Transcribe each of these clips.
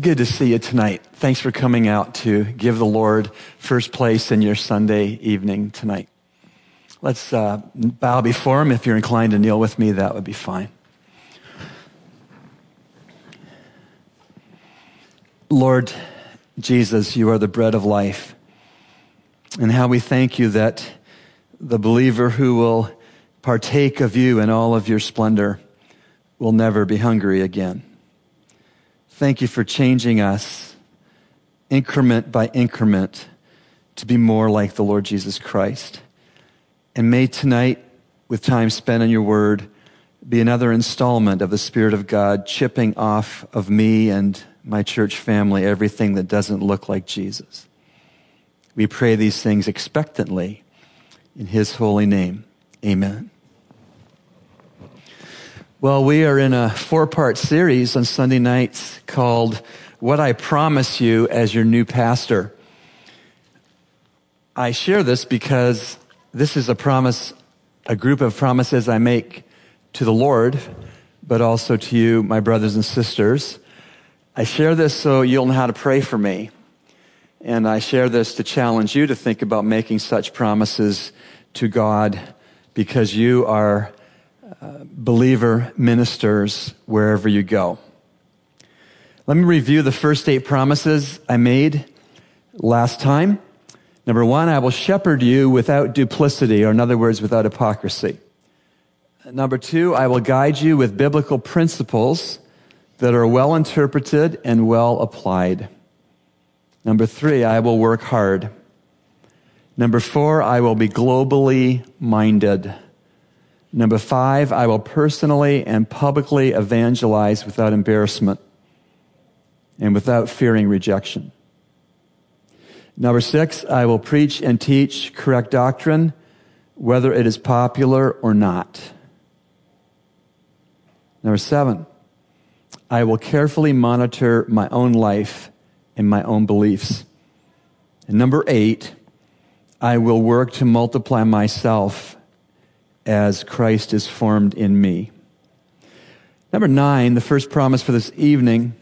Good to see you tonight. Thanks for coming out to give the Lord first place in your Sunday evening tonight. Let's bow before him. If you're inclined to kneel with me, that would be fine. Lord Jesus, you are the bread of life. And how we thank you that the believer who will partake of you in all of your splendor will never be hungry again. Thank you for changing us increment by increment to be more like the Lord Jesus Christ. And may tonight, with time spent on your word, be another installment of the Spirit of God chipping off of me and my church family everything that doesn't look like Jesus. We pray these things expectantly in his holy name. Amen. Well, we are in a 4-part series on Sunday nights called What I Promise You as Your New Pastor. I share this because this is a promise, a group of promises I make to the Lord, but also to you, my brothers and sisters. I share this so you'll know how to pray for me. And I share this to challenge you to think about making such promises to God, because you are believer ministers wherever you go. Let me review the first 8 promises I made last time. Number 1, I will shepherd you without duplicity, or in other words, without hypocrisy. Number 2, I will guide you with biblical principles that are well interpreted and well applied. Number 3, I will work hard. Number 4, I will be globally minded. Number 5, I will personally and publicly evangelize without embarrassment and without fearing rejection. Number 6, I will preach and teach correct doctrine, whether it is popular or not. Number 7, I will carefully monitor my own life and my own beliefs. And number 8, I will work to multiply myself as Christ is formed in me. Number 9, the first promise for this evening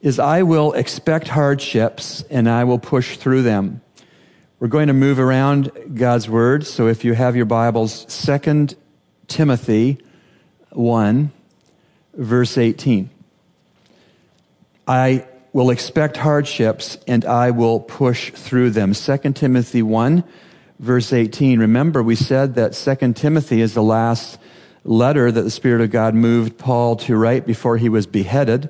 is I will expect hardships and I will push through them. We're going to move around God's word, so if you have your Bibles, 2 Timothy 1, verse 18. I will expect hardships and I will push through them. 2 Timothy 1, Verse 18, remember we said that 2 Timothy is the last letter that the Spirit of God moved Paul to write before he was beheaded.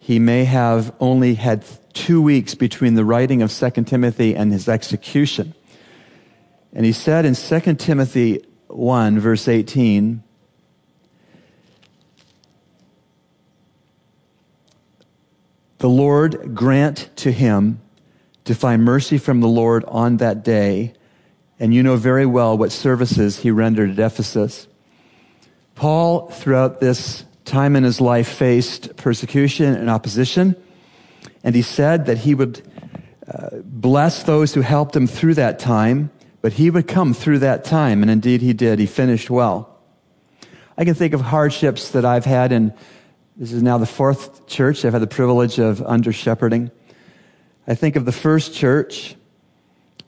He may have only had 2 weeks between the writing of 2 Timothy and his execution. And he said in 2 Timothy 1, verse 18, the Lord grant to him to find mercy from the Lord on that day. And you know very well what services he rendered at Ephesus. Paul, throughout this time in his life, faced persecution and opposition. And he said that he would bless those who helped him through that time, but he would come through that time. And indeed he did. He finished well. I can think of hardships that I've had, and this is now the 4th church I've had the privilege of under-shepherding. I think of the first church,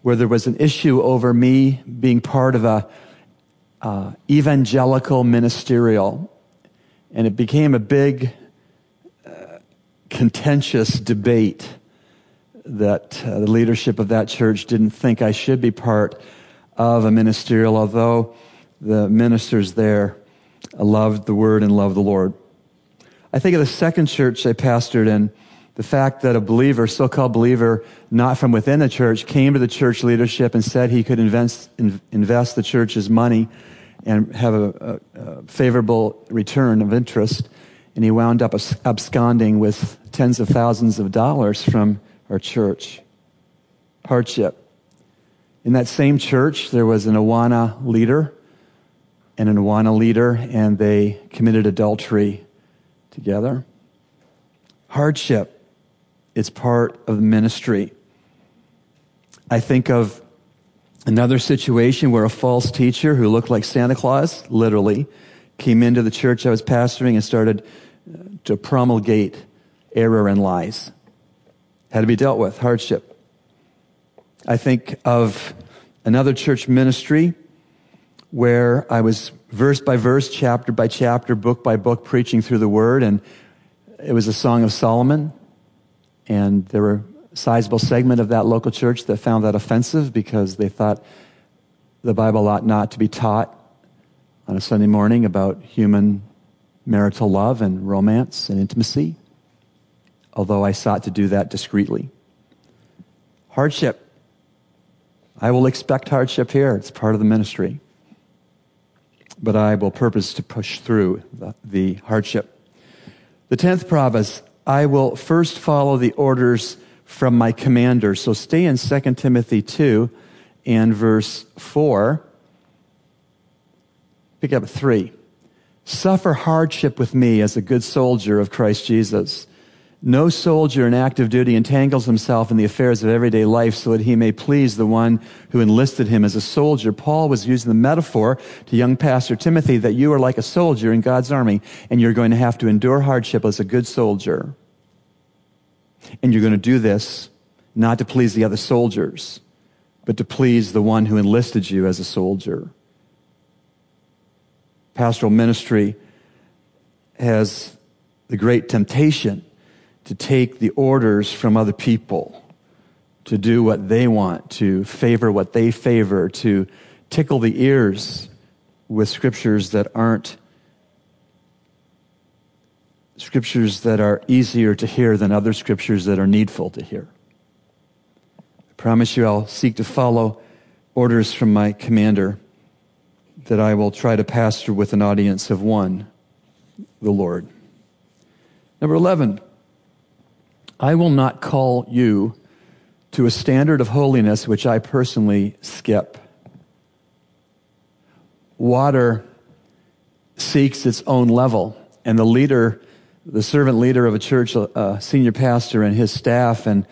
where there was an issue over me being part of a evangelical ministerial. And it became a big, contentious debate that the leadership of that church didn't think I should be part of a ministerial, although the ministers there loved the word and loved the Lord. I think of the second church I pastored in, the fact that a believer, so-called believer, not from within the church, came to the church leadership and said he could invest the church's money and have a favorable return of interest. And he wound up absconding with tens of thousands of dollars from our church. Hardship. In that same church, there was an Awana leader and an Awana leader, and they committed adultery together. Hardship. It's part of the ministry. I think of another situation where a false teacher who looked like Santa Claus, literally, came into the church I was pastoring and started to promulgate error and lies. Had to be dealt with, hardship. I think of another church ministry where I was verse by verse, chapter by chapter, book by book, preaching through the Word, and it was a Song of Solomon, and there were a sizable segment of that local church that found that offensive because they thought the Bible ought not to be taught on a Sunday morning about human marital love and romance and intimacy, although I sought to do that discreetly. Hardship. I will expect hardship here. It's part of the ministry. But I will purpose to push through the hardship. The 10th promise, I will first follow the orders from my commander. So stay in 2 Timothy 2 and verse 4. Pick up 3. Suffer hardship with me as a good soldier of Christ Jesus. No soldier in active duty entangles himself in the affairs of everyday life so that he may please the one who enlisted him as a soldier. Paul was using the metaphor to young Pastor Timothy that you are like a soldier in God's army, and you're going to have to endure hardship as a good soldier. And you're going to do this not to please the other soldiers, but to please the one who enlisted you as a soldier. Pastoral ministry has the great temptation to take the orders from other people, to do what they want, to favor what they favor, to tickle the ears with scriptures that are easier to hear than other scriptures that are needful to hear. I promise you I'll seek to follow orders from my commander, that I will try to pastor with an audience of one, the Lord. Number 11, I will not call you to a standard of holiness which I personally skip. Water seeks its own level, and the leader, the servant leader of a church, a senior pastor and his staff and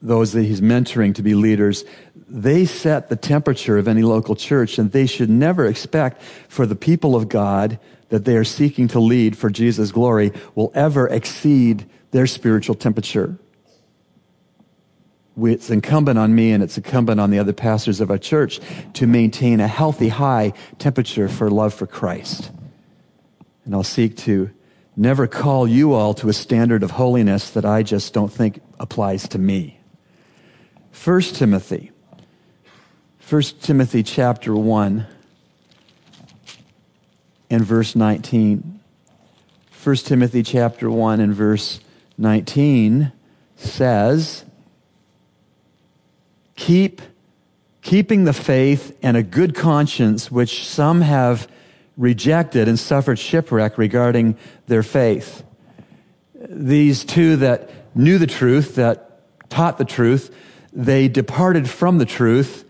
those that he's mentoring to be leaders, they set the temperature of any local church, and they should never expect for the people of God that they are seeking to lead for Jesus' glory will ever exceed their spiritual temperature. It's incumbent on me and it's incumbent on the other pastors of our church to maintain a healthy, high temperature for love for Christ. And I'll seek to never call you all to a standard of holiness that I just don't think applies to me. 1 Timothy chapter 1 and verse 19. 1 Timothy chapter 1 and verse 19 says, keeping the faith and a good conscience which some have rejected and suffered shipwreck regarding their faith. These two that knew the truth, that taught the truth, they departed from the truth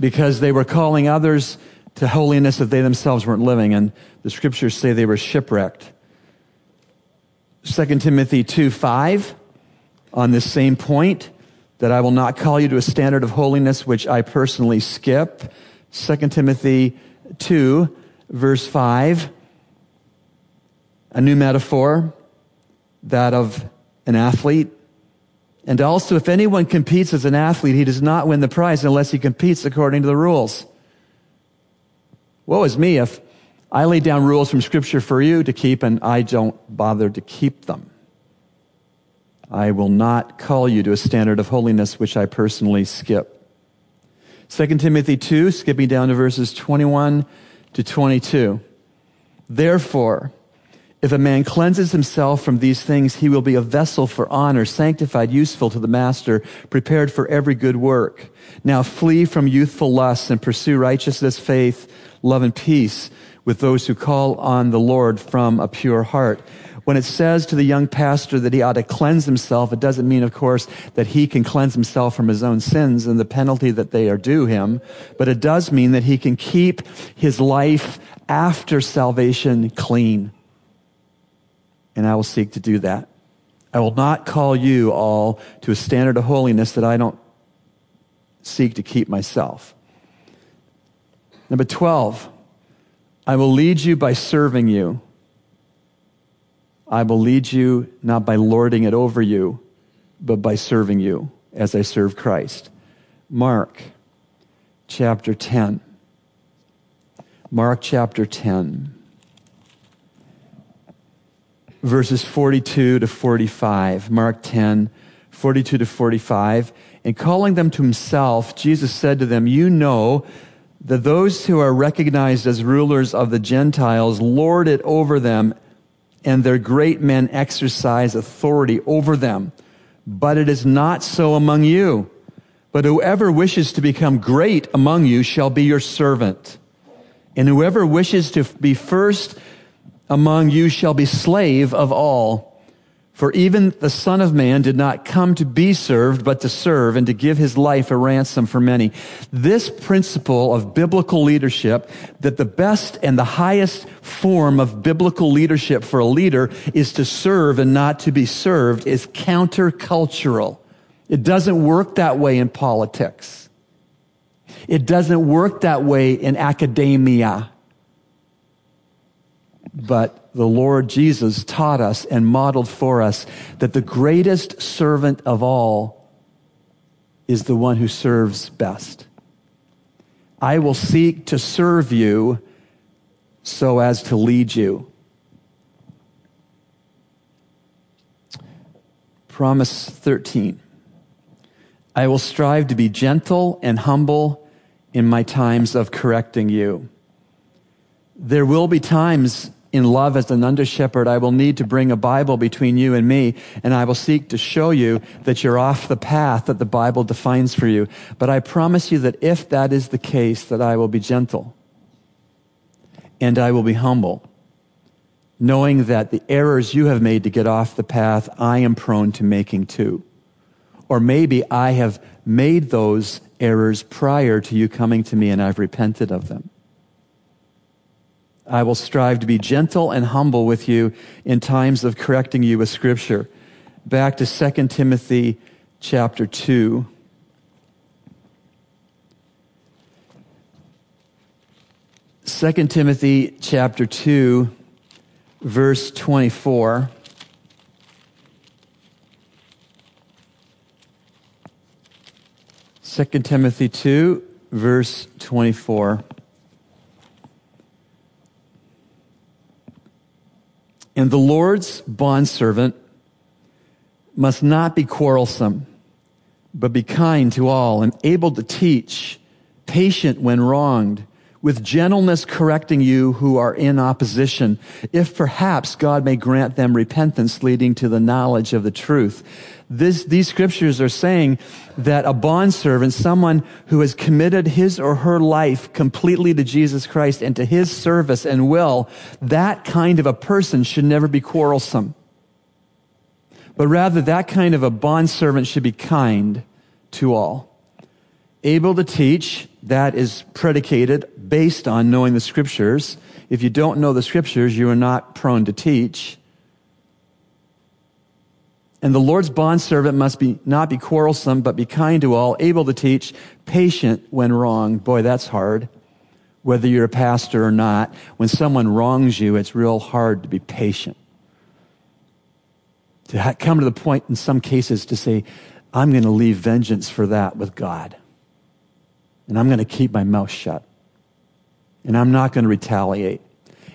because they were calling others to holiness that they themselves weren't living, and the scriptures say they were shipwrecked. 2 Timothy 2:5, on this same point, that I will not call you to a standard of holiness which I personally skip. 2 Timothy 2, verse 5, a new metaphor, that of an athlete. And also, if anyone competes as an athlete, he does not win the prize unless he competes according to the rules. Woe is me if I lay down rules from Scripture for you to keep and I don't bother to keep them. I will not call you to a standard of holiness which I personally skip. 2 Timothy 2, skipping down to verses 21 to 22. Therefore, if a man cleanses himself from these things, he will be a vessel for honor, sanctified, useful to the master, prepared for every good work. Now flee from youthful lusts and pursue righteousness, faith, love, and peace with those who call on the Lord from a pure heart. When it says to the young pastor that he ought to cleanse himself, it doesn't mean, of course, that he can cleanse himself from his own sins and the penalty that they are due him, but it does mean that he can keep his life after salvation clean. And I will seek to do that. I will not call you all to a standard of holiness that I don't seek to keep myself. Number 12, I will lead you by serving you. I will lead you not by lording it over you, but by serving you as I serve Christ. Mark chapter 10. Mark chapter 10. Verses 42 to 45. Mark 10, 42 to 45. And calling them to himself, Jesus said to them, "You know that those who are recognized as rulers of the Gentiles lord it over them, and their great men exercise authority over them. But it is not so among you. But whoever wishes to become great among you shall be your servant. And whoever wishes to be first among you shall be slave of all. For even the Son of Man did not come to be served, but to serve and to give his life a ransom for many." This principle of biblical leadership, that the best and the highest form of biblical leadership for a leader is to serve and not to be served, is countercultural. It doesn't work that way in politics. It doesn't work that way in academia. But the Lord Jesus taught us and modeled for us that the greatest servant of all is the one who serves best. I will seek to serve you so as to lead you. Promise 13. I will strive to be gentle and humble in my times of correcting you. There will be times in love as an under-shepherd I will need to bring a Bible between you and me, and I will seek to show you that you're off the path that the Bible defines for you. But I promise you that if that is the case, that I will be gentle and I will be humble, knowing that the errors you have made to get off the path, I am prone to making too. Or maybe I have made those errors prior to you coming to me and I've repented of them. I will strive to be gentle and humble with you in times of correcting you with Scripture. Back to 2 Timothy chapter 2. 2 Timothy chapter 2, verse 24. Second Timothy 2, verse 24. And the Lord's bondservant must not be quarrelsome, but be kind to all and able to teach, patient when wronged, with gentleness correcting you who are in opposition, if perhaps God may grant them repentance leading to the knowledge of the truth. These scriptures are saying that a bondservant, someone who has committed his or her life completely to Jesus Christ and to his service and will, that kind of a person should never be quarrelsome. But rather, that kind of a bondservant should be kind to all. Able to teach, that is predicated based on knowing the Scriptures. If you don't know the Scriptures, you are not prone to teach. And the Lord's bondservant must not be quarrelsome, but be kind to all, able to teach, patient when wronged. Boy, that's hard. Whether you're a pastor or not, when someone wrongs you, it's real hard to be patient. To come to the point in some cases to say, I'm going to leave vengeance for that with God. And I'm going to keep my mouth shut. And I'm not going to retaliate.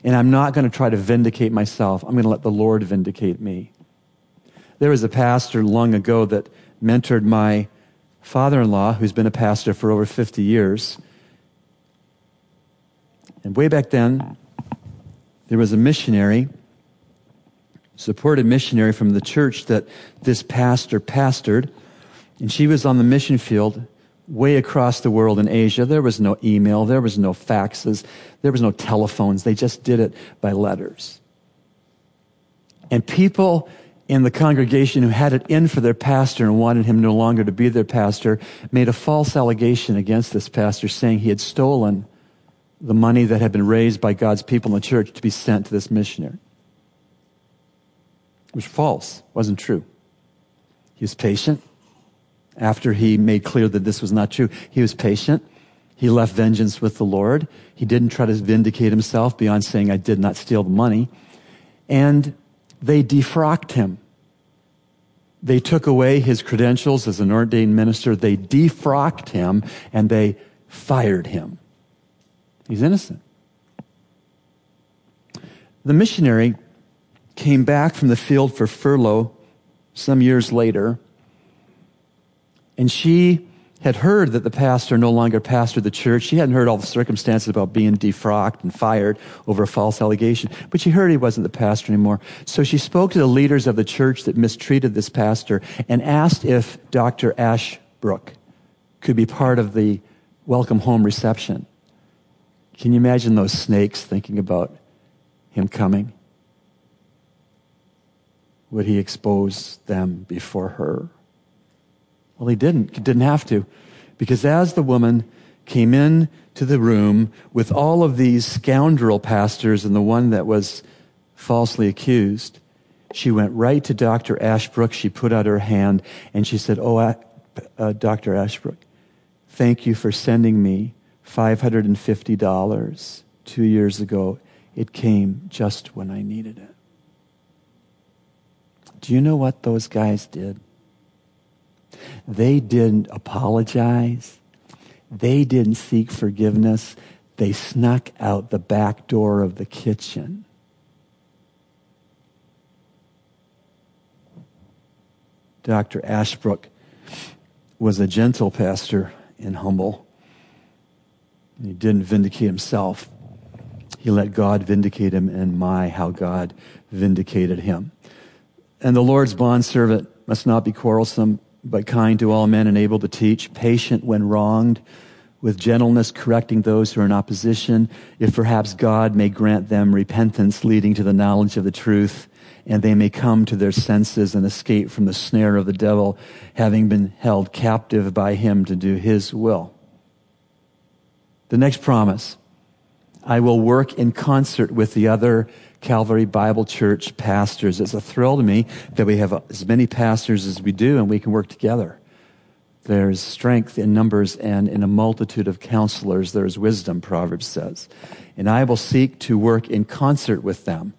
And I'm not going to try to vindicate myself. I'm going to let the Lord vindicate me. There was a pastor long ago that mentored my father-in-law, who's been a pastor for over 50 years. And way back then, there was a missionary, supported missionary from the church that this pastor pastored. And she was on the mission field way across the world in Asia. There was no email. There was no faxes. There was no telephones. They just did it by letters. And people in the congregation who had it in for their pastor and wanted him no longer to be their pastor made a false allegation against this pastor, saying he had stolen the money that had been raised by God's people in the church to be sent to this missionary. It was false. It wasn't true. He was patient. After he made clear that this was not true, he was patient. He left vengeance with the Lord. He didn't try to vindicate himself beyond saying, I did not steal the money. And They defrocked him. They took away his credentials as an ordained minister. They defrocked him, and they fired him. He's innocent. The missionary came back from the field for furlough some years later, and she had heard that the pastor no longer pastored the church. She hadn't heard all the circumstances about being defrocked and fired over a false allegation, but she heard he wasn't the pastor anymore. So she spoke to the leaders of the church that mistreated this pastor and asked if Dr. Ashbrook could be part of the welcome home reception. Can you imagine those snakes thinking about him coming? Would he expose them before her? Well, he didn't. He didn't have to. Because as the woman came in to the room with all of these scoundrel pastors and the one that was falsely accused, she went right to Dr. Ashbrook. She put out her hand and she said, Dr. Ashbrook, thank you for sending me $550 2 years ago. It came just when I needed it. Do you know what those guys did? They didn't apologize. They didn't seek forgiveness. They snuck out the back door of the kitchen. Dr. Ashbrook was a gentle pastor and humble. He didn't vindicate himself. He let God vindicate him, and how God vindicated him. And the Lord's bondservant must not be quarrelsome, but kind to all men and able to teach, patient when wronged, with gentleness correcting those who are in opposition, if perhaps God may grant them repentance leading to the knowledge of the truth, and they may come to their senses and escape from the snare of the devil, having been held captive by him to do his will. The next promise, I will work in concert with the other Calvary Bible Church pastors. It's a thrill to me that we have as many pastors as we do, and we can work together. There's strength in numbers, and in a multitude of counselors there is wisdom, Proverbs says. And I will seek to work in concert with them.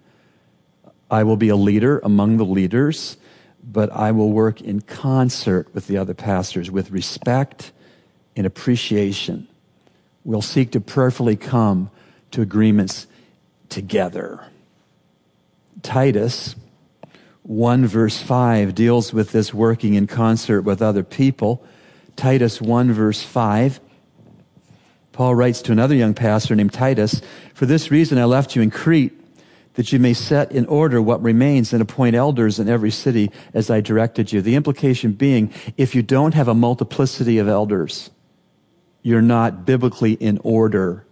I will be a leader among the leaders, but I will work in concert with the other pastors with respect and appreciation. We'll seek to prayerfully come to agreements together. Titus 1 verse 5 deals with this working in concert with other people. Titus 1 verse 5, Paul writes to another young pastor named Titus, for this reason I left you in Crete, that you may set in order what remains and appoint elders in every city as I directed you. The implication being, if you don't have a multiplicity of elders, you're not biblically in order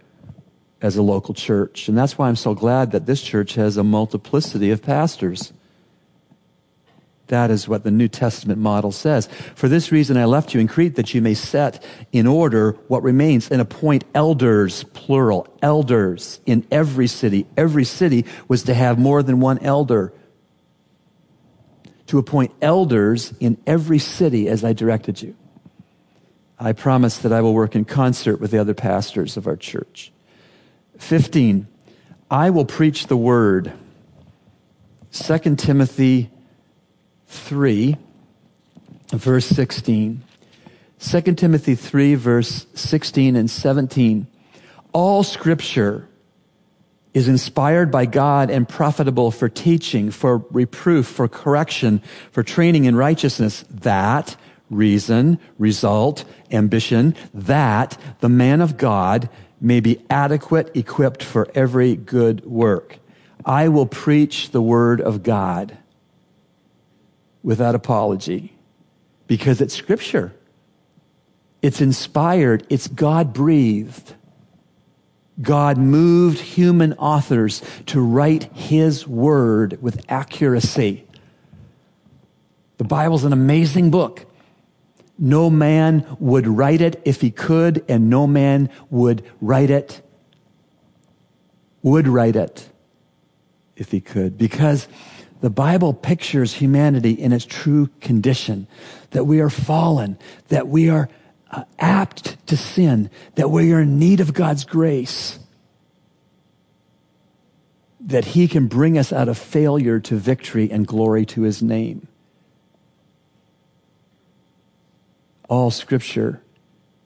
as a local church. And that's why I'm so glad that this church has a multiplicity of pastors. That is what the New Testament model says. For this reason I left you in Crete, that you may set in order what remains and appoint elders, plural, elders in every city. Every city was to have more than one elder. To appoint elders in every city as I directed you. I promise that I will work in concert with the other pastors of our church. 15, I will preach the word. 2 Timothy 3, verse 16. 2 Timothy 3, verse 16 and 17. All scripture is inspired by God and profitable for teaching, for reproof, for correction, for training in righteousness, that reason, result, ambition, that the man of God may be adequate, equipped for every good work. I will preach the word of God without apology because it's scripture. It's inspired. It's God-breathed. God moved human authors to write his word with accuracy. The Bible's an amazing book. No man would write it if he could, and no man would write it if he could, because the Bible pictures humanity in its true condition, that we are fallen, that we are apt to sin, that we are in need of God's grace. that he can bring us out of failure to victory and glory to his name. All Scripture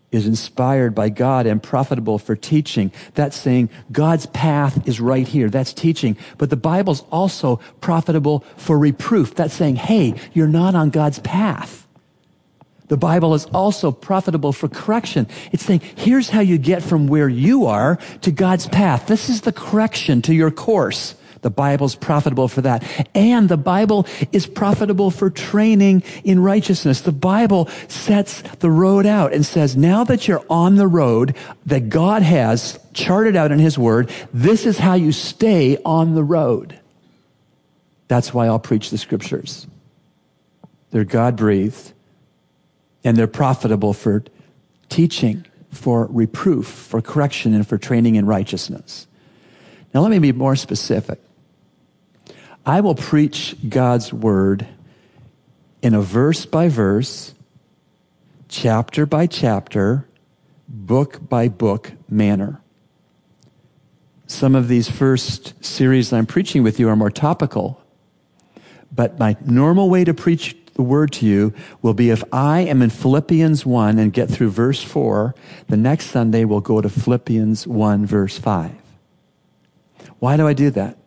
is inspired by God and profitable for teaching. That's saying God's path is right here. That's teaching. But the Bible's also profitable for reproof. That's saying, hey, you're not on God's path. The Bible is also profitable for correction. It's saying, here's how you get from where you are to God's path. This is the correction to your course. The Bible's profitable for that. And the Bible is profitable for training in righteousness. The Bible sets the road out and says, now that you're on the road that God has charted out in his word, this is how you stay on the road. That's why I'll preach the Scriptures. They're God-breathed, and they're profitable for teaching, for reproof, for correction, and for training in righteousness. Now, let me be more specific. I will preach God's word in a verse by verse, chapter by chapter, book by book manner. Some of these first series I'm preaching with you are more topical, but my normal way to preach the word to you will be if I am in Philippians 1 and get through verse 4, the next Sunday we'll go to Philippians 1 verse 5. Why do I do that?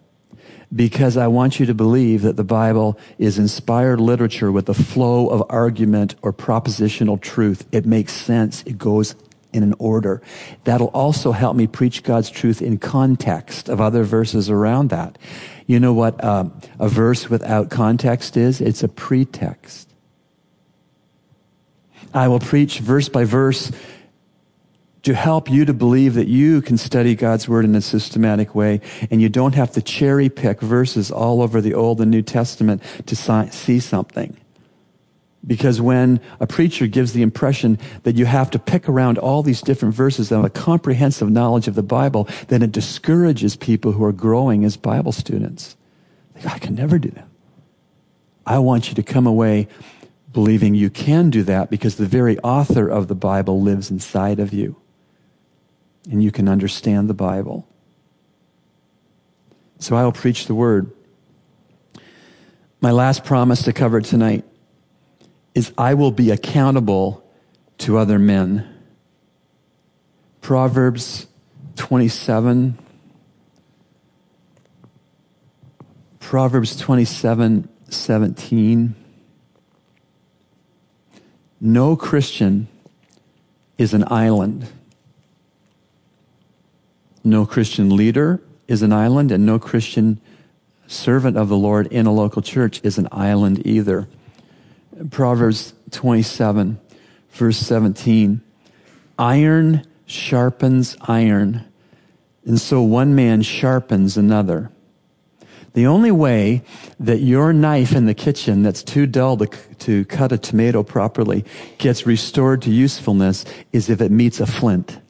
Because I want you to believe that the Bible is inspired literature with a flow of argument or propositional truth. It makes sense. It goes in an order. That'll also help me preach God's truth in context of other verses around that. You know what a verse without context is? It's a pretext. I will preach verse by verse to help you to believe that you can study God's word in a systematic way, and you don't have to cherry pick verses all over the Old and New Testament to see something. Because when a preacher gives the impression that you have to pick around all these different verses and have a comprehensive knowledge of the Bible, then it discourages people who are growing as Bible students. They go, I can never do that. I want you to come away believing you can do that because the very author of the Bible lives inside of you. And you can understand the Bible. So I will preach the word. My last promise to cover tonight is I will be accountable to other men. Proverbs 27. Proverbs 27:17. No Christian is an island. No Christian leader is an island, and no Christian servant of the Lord in a local church is an island either. Proverbs 27, verse 17, iron sharpens iron, and so one man sharpens another. The only way that your knife in the kitchen that's too dull to cut a tomato properly gets restored to usefulness is if it meets a flint.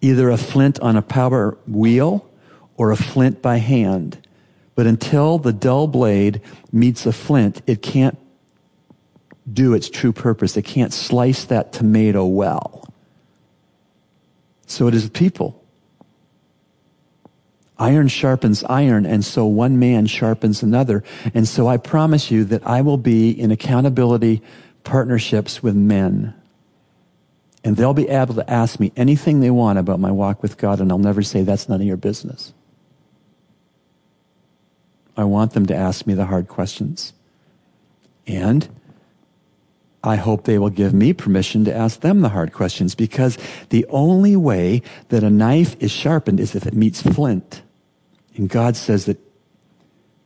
Either a flint on a power wheel or a flint by hand. But until the dull blade meets a flint, it can't do its true purpose. It can't slice that tomato well. So it is the people. Iron sharpens iron, and so one man sharpens another. And so I promise you that I will be in accountability partnerships with men. And they'll be able to ask me anything they want about my walk with God, and I'll never say, that's none of your business. I want them to ask me the hard questions. And I hope they will give me permission to ask them the hard questions, because the only way that a knife is sharpened is if it meets flint. And God says that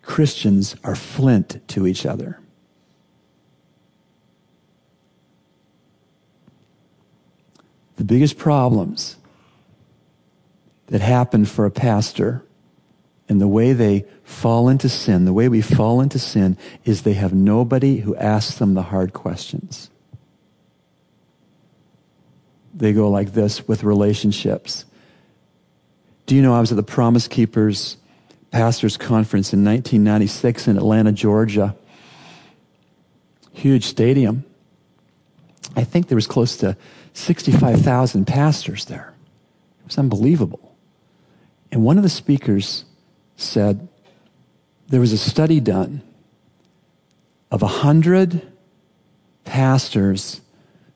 Christians are flint to each other. The biggest problems that happen for a pastor and the way they fall into sin, the way we fall into sin, is they have nobody who asks them the hard questions. They go like this with relationships. Do you know I was at the Promise Keepers Pastors Conference in 1996 in Atlanta, Georgia? Huge stadium. I think there was close to 65,000 pastors there. It was unbelievable. And one of the speakers said there was a study done of 100 pastors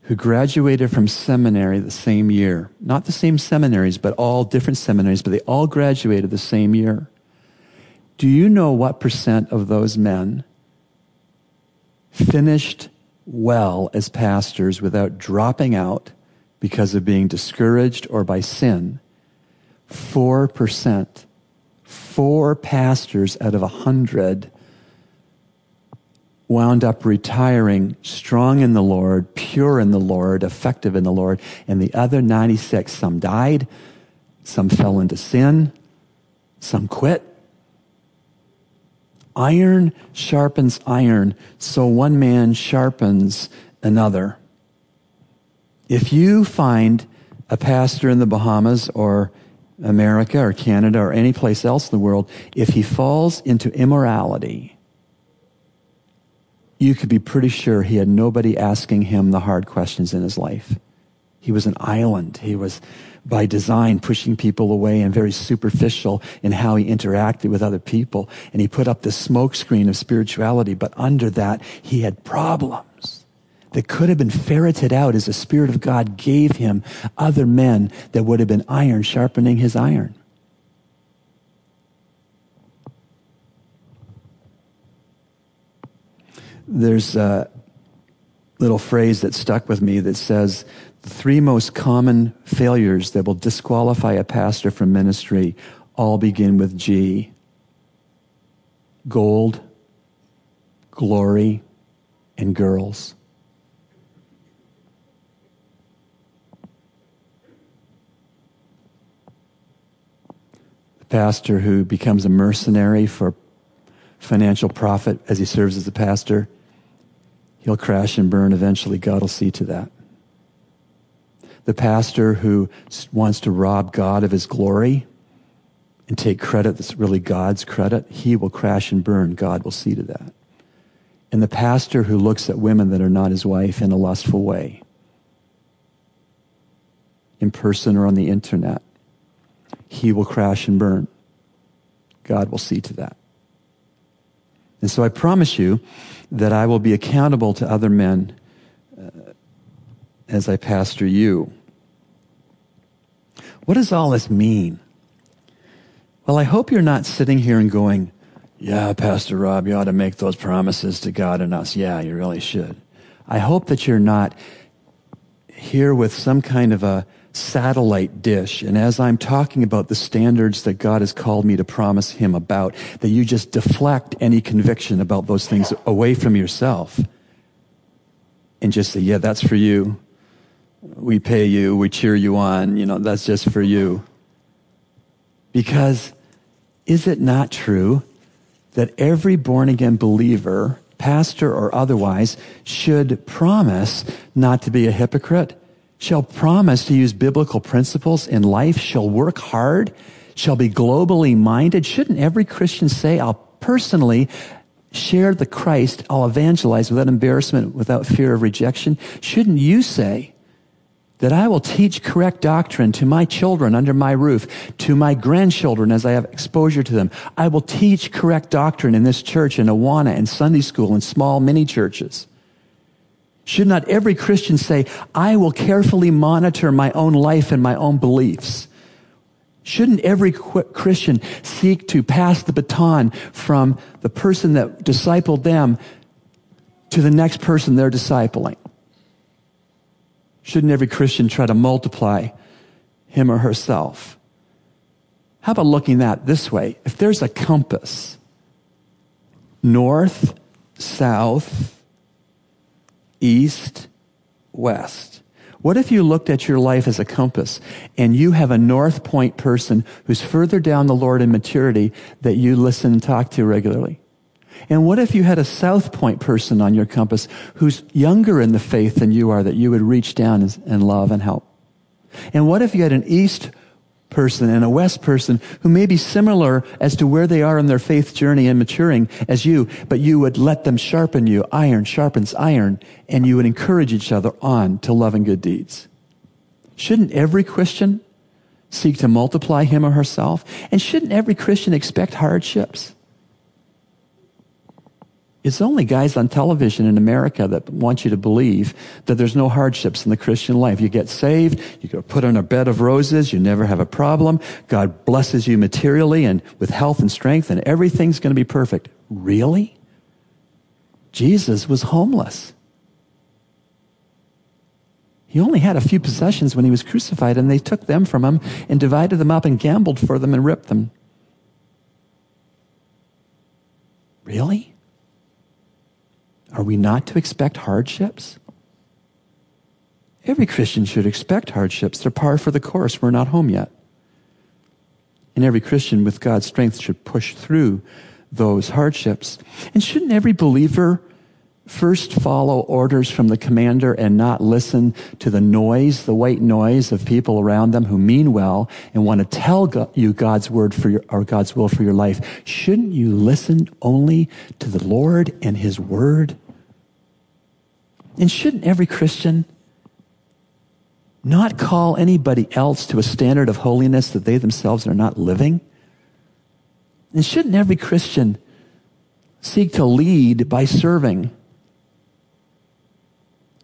who graduated from seminary the same year. Not the same seminaries, but all different seminaries, but they all graduated the same year. Do you know what percent of those men finished well as pastors without dropping out because of being discouraged or by sin? 4%. 4 pastors out of 100 wound up retiring strong in the Lord, pure in the Lord, effective in the Lord, and the other 96, some died, some fell into sin, some quit. Iron sharpens iron, so one man sharpens another. If you find a pastor in the Bahamas or America or Canada or any place else in the world, if he falls into immorality, you could be pretty sure he had nobody asking him the hard questions in his life. He was an island. He was, by design, pushing people away and very superficial in how he interacted with other people. And he put up this smoke screen of spirituality, but under that, he had problems that could have been ferreted out as the Spirit of God gave him other men that would have been iron sharpening his iron. There's a little phrase that stuck with me that says the 3 most common failures that will disqualify a pastor from ministry all begin with G. Gold, glory, and girls. The pastor who becomes a mercenary for financial profit as he serves as a pastor, he'll crash and burn. Eventually, God will see to that. The pastor who wants to rob God of his glory and take credit that's really God's credit, he will crash and burn. God will see to that. And the pastor who looks at women that are not his wife in a lustful way, in person or on the internet, he will crash and burn. God will see to that. And so I promise you that I will be accountable to other men as I pastor you. What does all this mean? Well, I hope you're not sitting here and going, yeah, Pastor Rob, you ought to make those promises to God and us. Yeah, you really should. I hope that you're not here with some kind of a satellite dish, and as I'm talking about the standards that God has called me to promise him about, that you just deflect any conviction about those things away from yourself and just say, yeah, that's for you. We pay you. We cheer you on. You know, that's just for you. Because is it not true that every born-again believer, pastor or otherwise, should promise not to be a hypocrite? Shall promise to use biblical principles in life, shall work hard, shall be globally minded. Shouldn't every Christian say, I'll personally share the Christ, I'll evangelize without embarrassment, without fear of rejection? Shouldn't you say that I will teach correct doctrine to my children under my roof, to my grandchildren as I have exposure to them? I will teach correct doctrine in this church, in Awana, in Sunday school, in small mini churches. Should not every Christian say, I will carefully monitor my own life and my own beliefs? Shouldn't every Christian seek to pass the baton from the person that discipled them to the next person they're discipling? Shouldn't every Christian try to multiply him or herself? How about looking at it this way? If there's a compass, north, south, east, west. What if you looked at your life as a compass and you have a north point person who's further down the Lord in maturity that you listen and talk to regularly? And what if you had a south point person on your compass who's younger in the faith than you are that you would reach down and love and help? And what if you had an east person and a west person who may be similar as to where they are in their faith journey and maturing as you, but you would let them sharpen you. Iron sharpens iron, and you would encourage each other on to love and good deeds. Shouldn't every Christian seek to multiply him or herself? And shouldn't every Christian expect hardships? It's only guys on television in America that want you to believe that there's no hardships in the Christian life. You get saved, you get put on a bed of roses, you never have a problem. God blesses you materially and with health and strength, and everything's going to be perfect. Really? Jesus was homeless. He only had a few possessions when he was crucified, and they took them from him and divided them up and gambled for them and ripped them. Really? Are we not to expect hardships? Every Christian should expect hardships. They're par for the course. We're not home yet. And every Christian with God's strength should push through those hardships. And shouldn't every believer first follow orders from the commander and not listen to the noise, the white noise of people around them who mean well and want to tell you God's word for your, or God's will for your life? Shouldn't you listen only to the Lord and his word? And shouldn't every Christian not call anybody else to a standard of holiness that they themselves are not living? And shouldn't every Christian seek to lead by serving?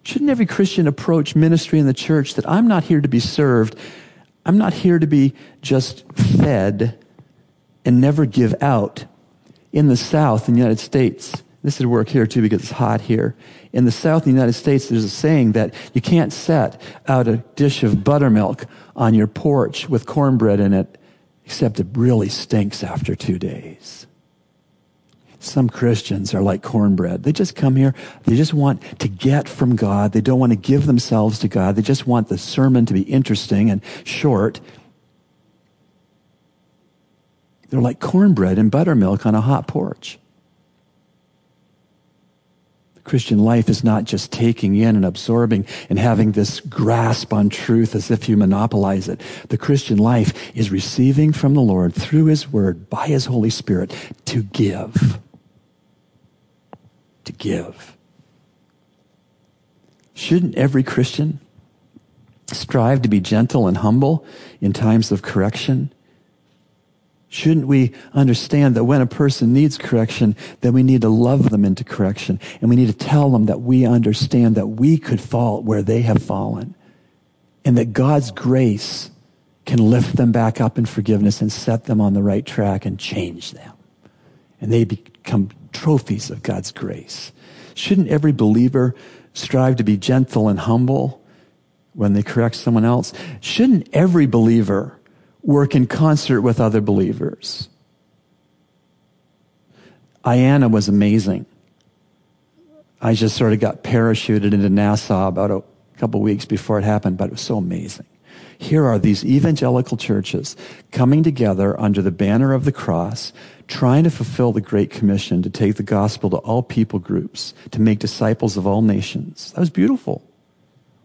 Shouldn't every Christian approach ministry in the church that I'm not here to be served, I'm not here to be just fed and never give out? In the South, in the United States, this would work here too because it's hot here. In the South, in the United States, there's a saying that you can't set out a dish of buttermilk on your porch with cornbread in it, except it really stinks after 2 days. Some Christians are like cornbread. They just come here. They just want to get from God. They don't want to give themselves to God. They just want the sermon to be interesting and short. They're like cornbread and buttermilk on a hot porch. The Christian life is not just taking in and absorbing and having this grasp on truth as if you monopolize it. The Christian life is receiving from the Lord through his word, by his Holy Spirit, to give. To give. Shouldn't every Christian strive to be gentle and humble in times of correction? Shouldn't we understand that when a person needs correction, then we need to love them into correction, and we need to tell them that we understand that we could fall where they have fallen, and that God's grace can lift them back up in forgiveness and set them on the right track and change them, and they become trophies of God's grace. Shouldn't every believer strive to be gentle and humble when they correct someone else? Shouldn't every believer work in concert with other believers? Awana was amazing. I just sort of got parachuted into Nassau about a couple weeks before it happened, but it was so amazing. Here are these evangelical churches coming together under the banner of the cross, trying to fulfill the Great Commission to take the gospel to all people groups, to make disciples of all nations. That was beautiful.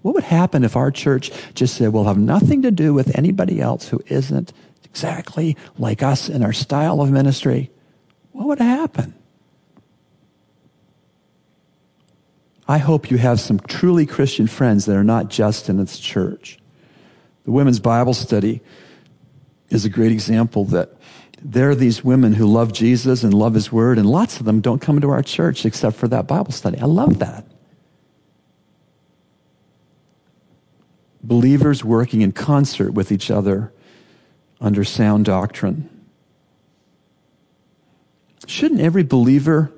What would happen if our church just said, we'll have nothing to do with anybody else who isn't exactly like us in our style of ministry? What would happen? I hope you have some truly Christian friends that are not just in its church. The women's Bible study is a great example that there are these women who love Jesus and love his word, and lots of them don't come into our church except for that Bible study. I love that. Believers working in concert with each other under sound doctrine. Shouldn't every believer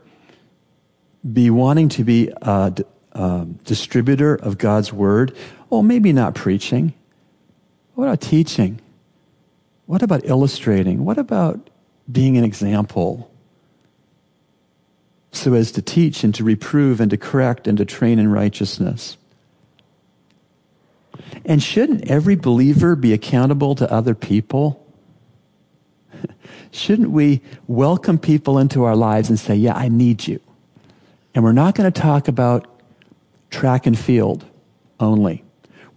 be wanting to be a distributor of God's word? Oh, maybe not preaching. What about teaching? What about illustrating? What about being an example so as to teach and to reprove and to correct and to train in righteousness? And shouldn't every believer be accountable to other people? Shouldn't we welcome people into our lives and say, yeah, I need you? And we're not going to talk about track and field only.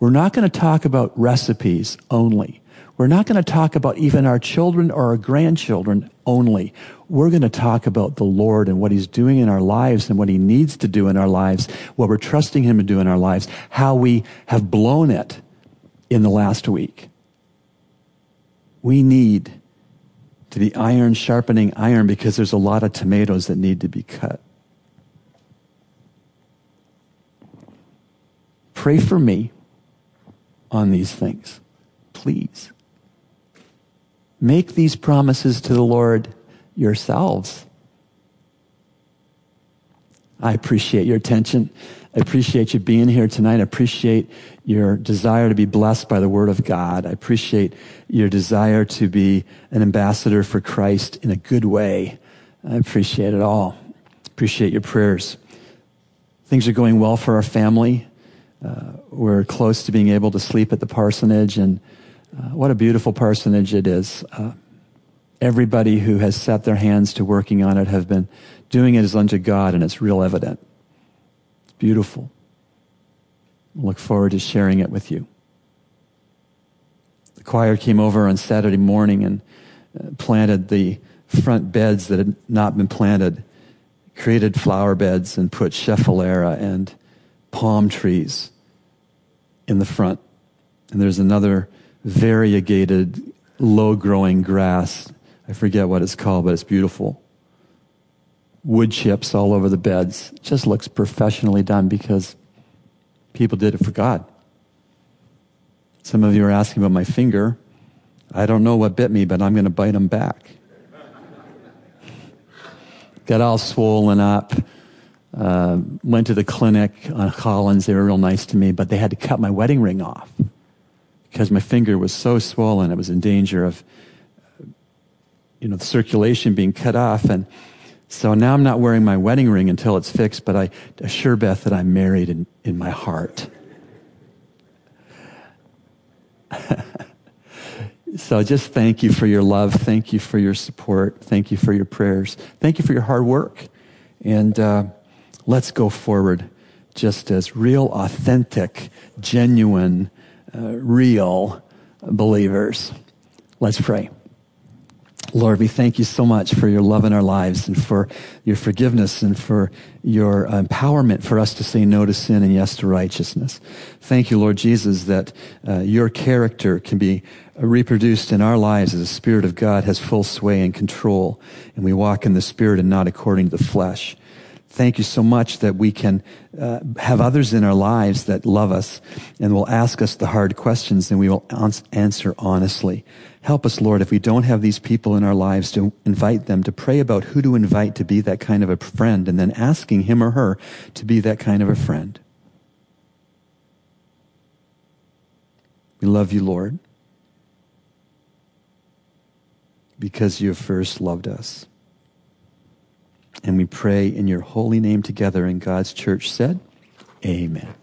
We're not going to talk about recipes only. We're not going to talk about even our children or our grandchildren only. We're going to talk about the Lord and what he's doing in our lives and what he needs to do in our lives, what we're trusting him to do in our lives, how we have blown it in the last week. We need to be iron sharpening iron because there's a lot of tomatoes that need to be cut. Pray for me on these things, please. Make these promises to the Lord yourselves. I appreciate your attention. I appreciate you being here tonight. I appreciate your desire to be blessed by the Word of God. I appreciate your desire to be an ambassador for Christ in a good way. I appreciate it all. Appreciate your prayers. Things are going well for our family. We're close to being able to sleep at the parsonage, and what a beautiful parsonage it is. Everybody who has set their hands to working on it have been doing it as unto God, and it's real evident. It's beautiful. I look forward to sharing it with you. The choir came over on Saturday morning and planted the front beds that had not been planted, created flower beds, and put Sheffalera and palm trees in the front. And there's another variegated, low-growing grass. I forget what it's called, but it's beautiful. Wood chips all over the beds. It just looks professionally done because people did it for God. Some of you are asking about my finger. I don't know what bit me, but I'm going to bite them back. Got all swollen up. Went to the clinic on Collins. They were real nice to me, but they had to cut my wedding ring off because my finger was so swollen. It was in danger of, the circulation being cut off. And so now I'm not wearing my wedding ring until it's fixed, but I assure Beth that I'm married in my heart. So just thank you for your love. Thank you for your support. Thank you for your prayers. Thank you for your hard work. And, let's go forward just as real, authentic, genuine, real believers. Let's pray. Lord, we thank you so much for your love in our lives and for your forgiveness and for your empowerment for us to say no to sin and yes to righteousness. Thank you, Lord Jesus, that your character can be reproduced in our lives as the Spirit of God has full sway and control, and we walk in the Spirit and not according to the flesh. Thank you so much that we can have others in our lives that love us and will ask us the hard questions and we will answer honestly. Help us, Lord, if we don't have these people in our lives, to invite them, to pray about who to invite to be that kind of a friend, and then asking him or her to be that kind of a friend. We love you, Lord, because you first loved us. And we pray in your holy name together, and God's church said, Amen.